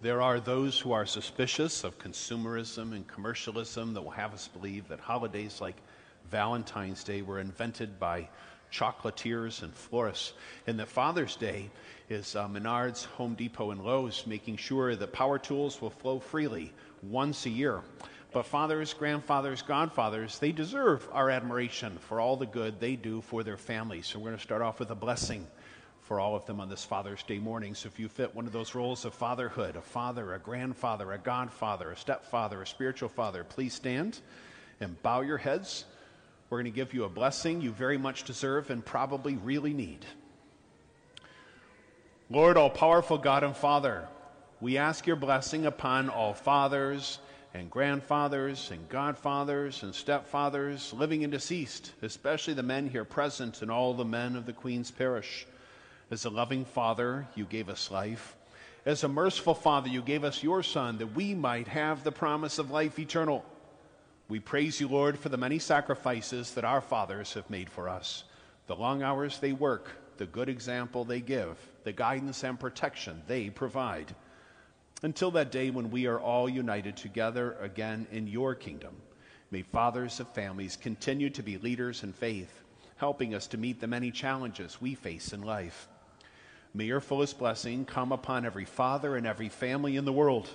There are those who are suspicious of consumerism and commercialism that will have us believe that holidays like Valentine's Day were invented by chocolatiers and florists, and that Father's Day is Menards, Home Depot, and Lowe's making sure that power tools will flow freely once a year. But fathers, grandfathers, godfathers, they deserve our admiration for all the good they do for their families. So we're going to start off with a blessing for all of them on this Father's Day morning. So if you fit one of those roles of fatherhood, a father, a grandfather, a godfather, a stepfather, a spiritual father, please stand and bow your heads. We're going to give you a blessing you very much deserve and probably really need. Lord, all-powerful God and Father, we ask your blessing upon all fathers and grandfathers and godfathers and stepfathers, living and deceased, especially the men here present and all the men of the Queen's Parish. As a loving Father, you gave us life. As a merciful Father, you gave us your Son that we might have the promise of life eternal. We praise you, Lord, for the many sacrifices that our fathers have made for us, the long hours they work, the good example they give, the guidance and protection they provide, until that day when we are all united together again in your kingdom. May fathers of families continue to be leaders in faith, helping us to meet the many challenges we face in life. May your fullest blessing come upon every father and every family in the world.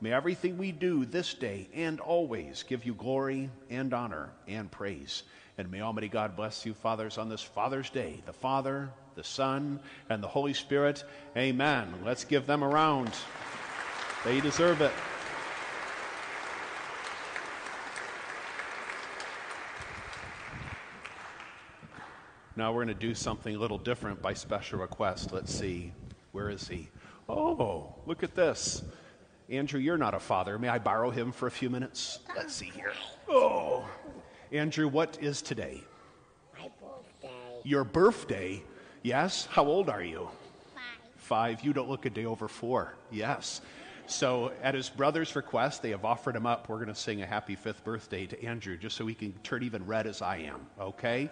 May everything we do this day and always give you glory and honor and praise. And may Almighty God bless you, fathers, on this Father's Day, the Father, the Son, and the Holy Spirit. Amen. Let's give them a round. They deserve it. Now we're going to do something a little different by special request. Let's see. Where is he? Oh, look at this. Andrew, you're not a father. May I borrow him for a few minutes? Let's see here. Oh, Andrew, what is today? My birthday. Your birthday? Yes. How old are you? 5. 5. You don't look a day over 4. Yes. So at his brother's request, they have offered him up. We're going to sing a happy 5th birthday to Andrew just so he can turn even red as I am. Okay?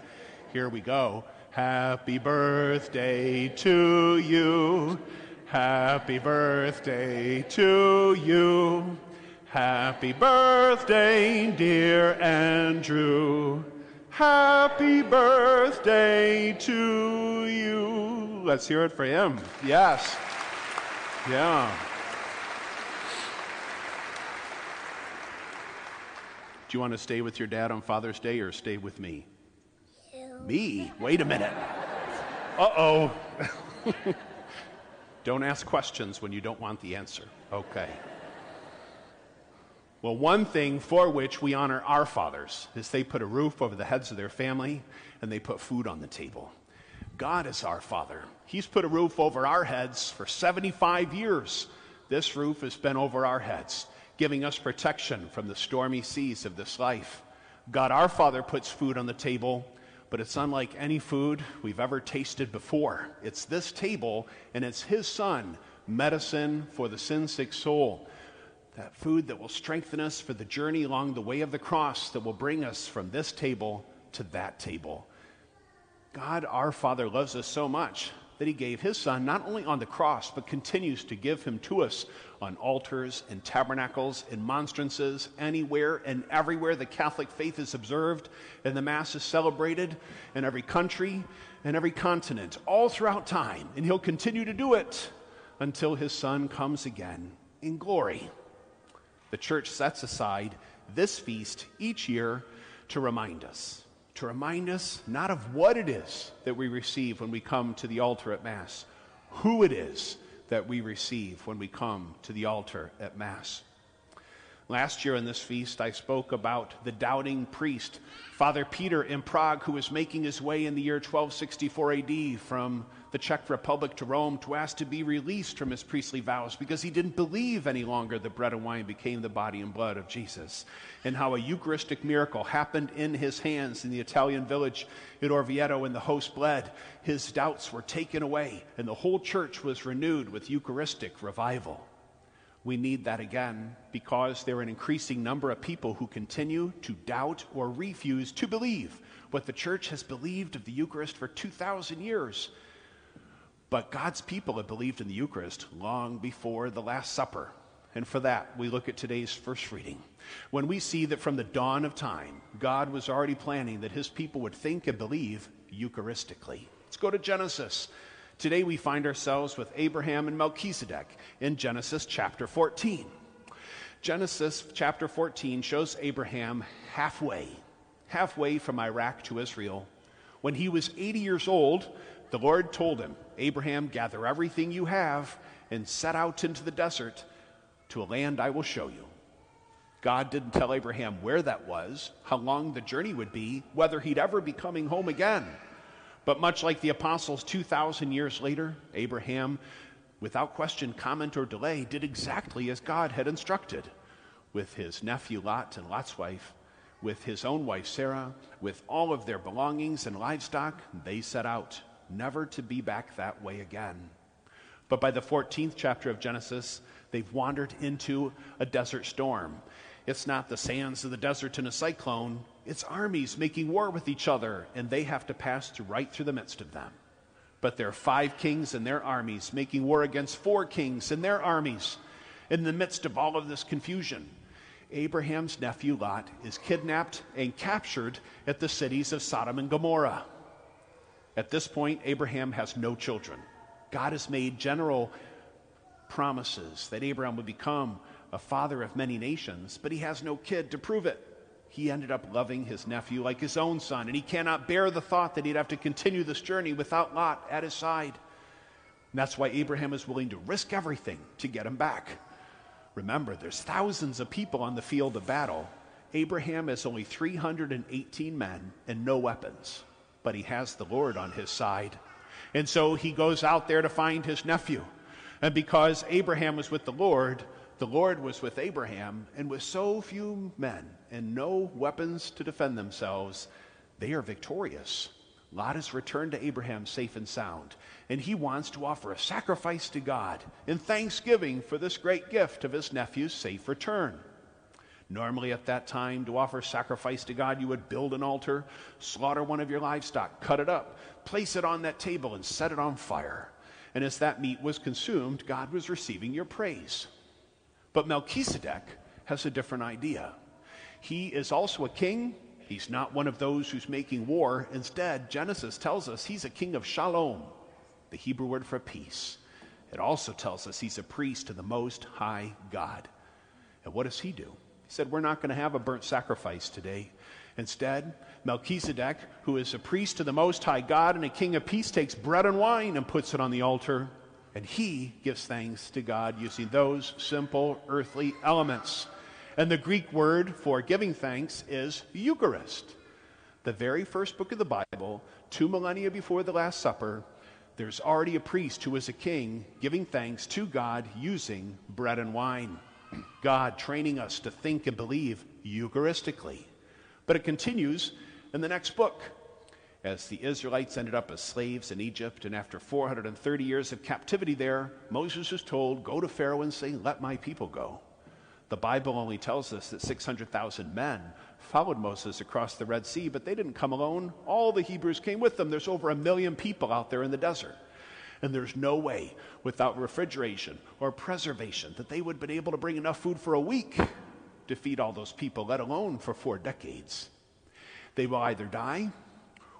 Here we go. Happy birthday to you. Happy birthday to you. Happy birthday, dear Andrew. Happy birthday to you. Let's hear it for him. Yes. Yeah. Do you want to stay with your dad on Father's Day or stay with me? You. Me? Wait a minute. Uh-oh. Don't ask questions when you don't want the answer. Okay. Well, one thing for which we honor our fathers is they put a roof over the heads of their family and they put food on the table. God is our Father. He's put a roof over our heads for 75 years. This roof has been over our heads, giving us protection from the stormy seas of this life. God, our Father, puts food on the table, but it's unlike any food we've ever tasted before. It's this table, and it's his Son, medicine for the sin-sick soul. That food that will strengthen us for the journey along the way of the cross that will bring us from this table to that table. God, our Father, loves us so much that he gave his Son not only on the cross, but continues to give him to us on altars and tabernacles and monstrances, anywhere and everywhere the Catholic faith is observed and the Mass is celebrated, in every country and every continent, all throughout time. And he'll continue to do it until his Son comes again in glory. The Church sets aside this feast each year to remind us not of what it is that we receive when we come to the altar at Mass, who it is that we receive when we come to the altar at Mass. Last year in this feast, I spoke about the doubting priest, Father Peter in Prague, who was making his way in the year 1264 AD from the Czech Republic to Rome to ask to be released from his priestly vows because he didn't believe any longer that bread and wine became the body and blood of Jesus, and how a Eucharistic miracle happened in his hands in the Italian village at Orvieto, and the host bled. His doubts were taken away, and the whole church was renewed with Eucharistic revival. We need that again because there are an increasing number of people who continue to doubt or refuse to believe what the Church has believed of the Eucharist for 2,000 years. But God's people had believed in the Eucharist long before the Last Supper. And for that, we look at today's first reading, when we see that from the dawn of time, God was already planning that his people would think and believe Eucharistically. Let's go to Genesis. Today we find ourselves with Abraham and Melchizedek in Genesis chapter 14. Genesis chapter 14 shows Abraham halfway from Iraq to Israel. When he was 80 years old, the Lord told him, "Abraham, gather everything you have and set out into the desert to a land I will show you." God didn't tell Abraham where that was, how long the journey would be, whether he'd ever be coming home again. But much like the apostles 2,000 years later, Abraham, without question, comment, or delay, did exactly as God had instructed with his nephew Lot and Lot's wife, with his own wife Sarah, with all of their belongings and livestock. They set out, never to be back that way again. But by the 14th chapter of Genesis, they've wandered into a desert storm. It's not the sands of the desert in a cyclone. It's armies making war with each other, and they have to pass right through the midst of them. But there are 5 kings and their armies making war against 4 kings and their armies. In the midst of all of this confusion, Abraham's nephew Lot is kidnapped and captured at the cities of Sodom and Gomorrah. At this point, Abraham has no children. God has made general promises that Abraham would become a father of many nations, but he has no kid to prove it. He ended up loving his nephew like his own son, and he cannot bear the thought that he'd have to continue this journey without Lot at his side. And that's why Abraham is willing to risk everything to get him back. Remember, there's thousands of people on the field of battle. Abraham has only 318 men and no weapons, but he has the Lord on his side. And so he goes out there to find his nephew. And because Abraham was with the Lord was with Abraham, and with so few men and no weapons to defend themselves, they are victorious. Lot has returned to Abraham safe and sound, and he wants to offer a sacrifice to God in thanksgiving for this great gift of his nephew's safe return. Normally at that time, to offer sacrifice to God, you would build an altar, slaughter one of your livestock, cut it up, place it on that table, and set it on fire. And as that meat was consumed, God was receiving your praise. But Melchizedek has a different idea. He is also a king. He's not one of those who's making war. Instead, Genesis tells us he's a king of shalom, the Hebrew word for peace. It also tells us he's a priest to the Most High God. And what does he do? He said, we're not going to have a burnt sacrifice today. Instead, Melchizedek, who is a priest to the Most High God and a king of peace, takes bread and wine and puts it on the altar, and he gives thanks to God using those simple earthly elements. And the Greek word for giving thanks is Eucharist. The very first book of the Bible, 2 millennia before the Last Supper, there's already a priest who is a king giving thanks to God using bread and wine. God training us to think and believe Eucharistically. But it continues in the next book. As the Israelites ended up as slaves in Egypt, and after 430 years of captivity there, Moses was told, go to Pharaoh and say, let my people go. The Bible only tells us that 600,000 men followed Moses across the Red Sea, but they didn't come alone. All the Hebrews came with them. There's over 1 million people out there in the desert. And there's no way without refrigeration or preservation that they would have been able to bring enough food for a week to feed all those people, let alone for 4 decades. They will either die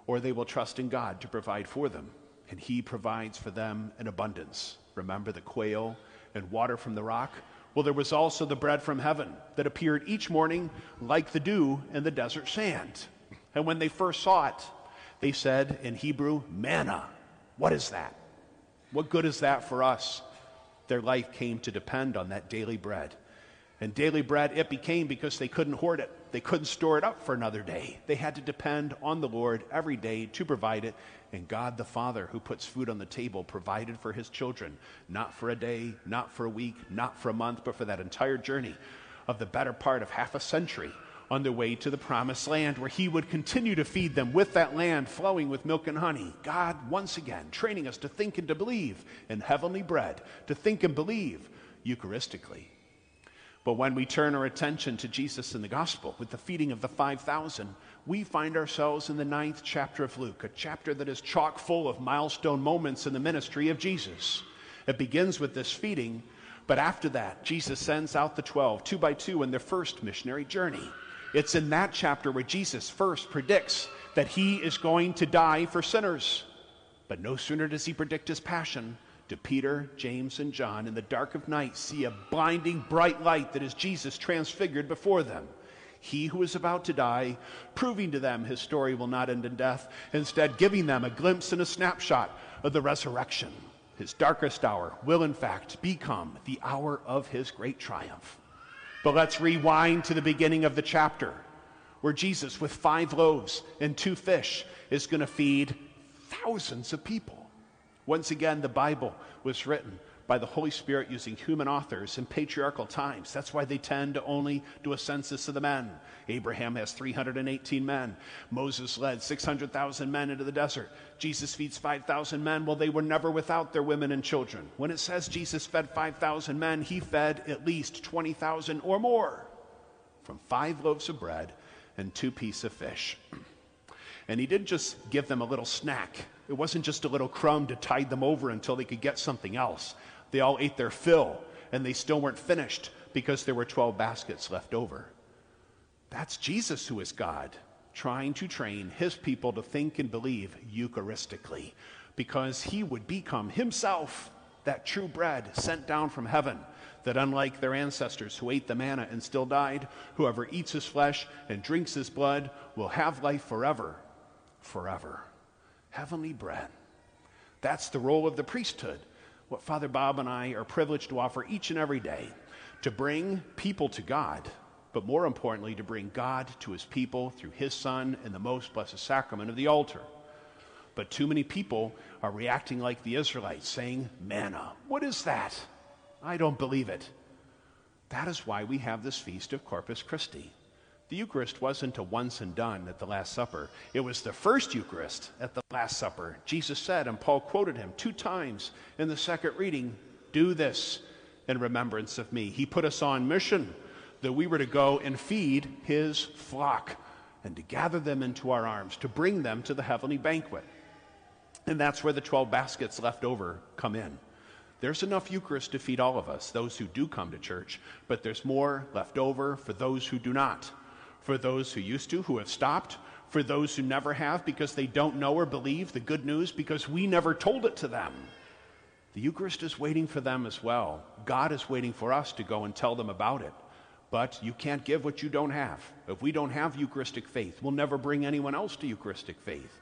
or they will trust in God to provide for them. And he provides for them in abundance. Remember the quail and water from the rock? Well, there was also the bread from heaven that appeared each morning like the dew in the desert sand. And when they first saw it, they said in Hebrew, manna. What is that? What good is that for us? Their life came to depend on that daily bread. And daily bread it became because they couldn't hoard it. They couldn't store it up for another day. They had to depend on the Lord every day to provide it. And God the Father, who puts food on the table, provided for his children. Not for a day, not for a week, not for a month, but for that entire journey of the better part of half a century on their way to the promised land, where he would continue to feed them with that land flowing with milk and honey. God, once again, training us to think and to believe in heavenly bread, to think and believe Eucharistically. But when we turn our attention to Jesus in the gospel with the feeding of the 5,000, we find ourselves in the 9th chapter of Luke, a chapter that is chock full of milestone moments in the ministry of Jesus. It begins with this feeding, but after that, Jesus sends out the 12, 2 by 2, in their first missionary journey. It's in that chapter where Jesus first predicts that he is going to die for sinners. But no sooner does he predict his passion, do Peter, James, and John in the dark of night see a blinding bright light that is Jesus transfigured before them. He who is about to die, proving to them his story will not end in death, instead giving them a glimpse and a snapshot of the resurrection. His darkest hour will in fact become the hour of his great triumph. But let's rewind to the beginning of the chapter, where Jesus, with 5 loaves and 2 fish, is going to feed thousands of people. Once again, the Bible was written by the Holy Spirit using human authors in patriarchal times. That's why they tend to only do a census of the men. Abraham has 318 men. Moses led 600,000 men into the desert. Jesus feeds 5,000 men. Well, they were never without their women and children. When it says Jesus fed 5,000 men, he fed at least 20,000 or more from 5 loaves of bread and 2 pieces of fish. And he didn't just give them a little snack. It wasn't just a little crumb to tide them over until they could get something else. They all ate their fill, and they still weren't finished because there were 12 baskets left over. That's Jesus, who is God, trying to train his people to think and believe eucharistically, because he would become himself that true bread sent down from heaven, that unlike their ancestors who ate the manna and still died, whoever eats his flesh and drinks his blood will have life forever, forever. Heavenly bread. That's the role of the priesthood, what Father Bob and I are privileged to offer each and every day, to bring people to God, but more importantly, to bring God to his people through his Son in the most blessed sacrament of the altar. But too many people are reacting like the Israelites, saying, manna, what is that? I don't believe it. That is why we have this feast of Corpus Christi. The Eucharist wasn't a once and done at the Last Supper. It was the first Eucharist at the Last Supper. Jesus said, and Paul quoted him 2 times in the second reading, do this in remembrance of me. He put us on mission that we were to go and feed his flock and to gather them into our arms, to bring them to the heavenly banquet. And that's where the 12 baskets left over come in. There's enough Eucharist to feed all of us, those who do come to church, but there's more left over for those who do not. For those who used to, who have stopped, for those who never have because they don't know or believe the good news because we never told it to them. The Eucharist is waiting for them as well. God is waiting for us to go and tell them about it. But you can't give what you don't have. If we don't have Eucharistic faith, we'll never bring anyone else to Eucharistic faith.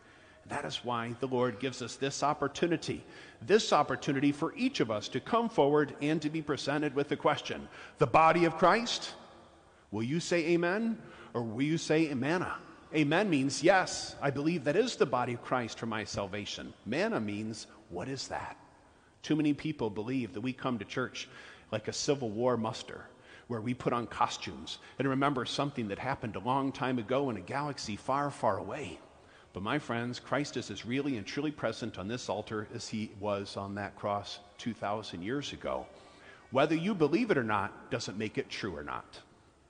That is why the Lord gives us this opportunity for each of us to come forward and to be presented with the question, the body of Christ, will you say amen? Or will you say manna? Amen means, yes, I believe that is the body of Christ for my salvation. Manna means, what is that? Too many people believe that we come to church like a Civil War muster, where we put on costumes and remember something that happened a long time ago in a galaxy far, far away. But my friends, Christ is as really and truly present on this altar as he was on that cross 2,000 years ago. Whether you believe it or not doesn't make it true or not.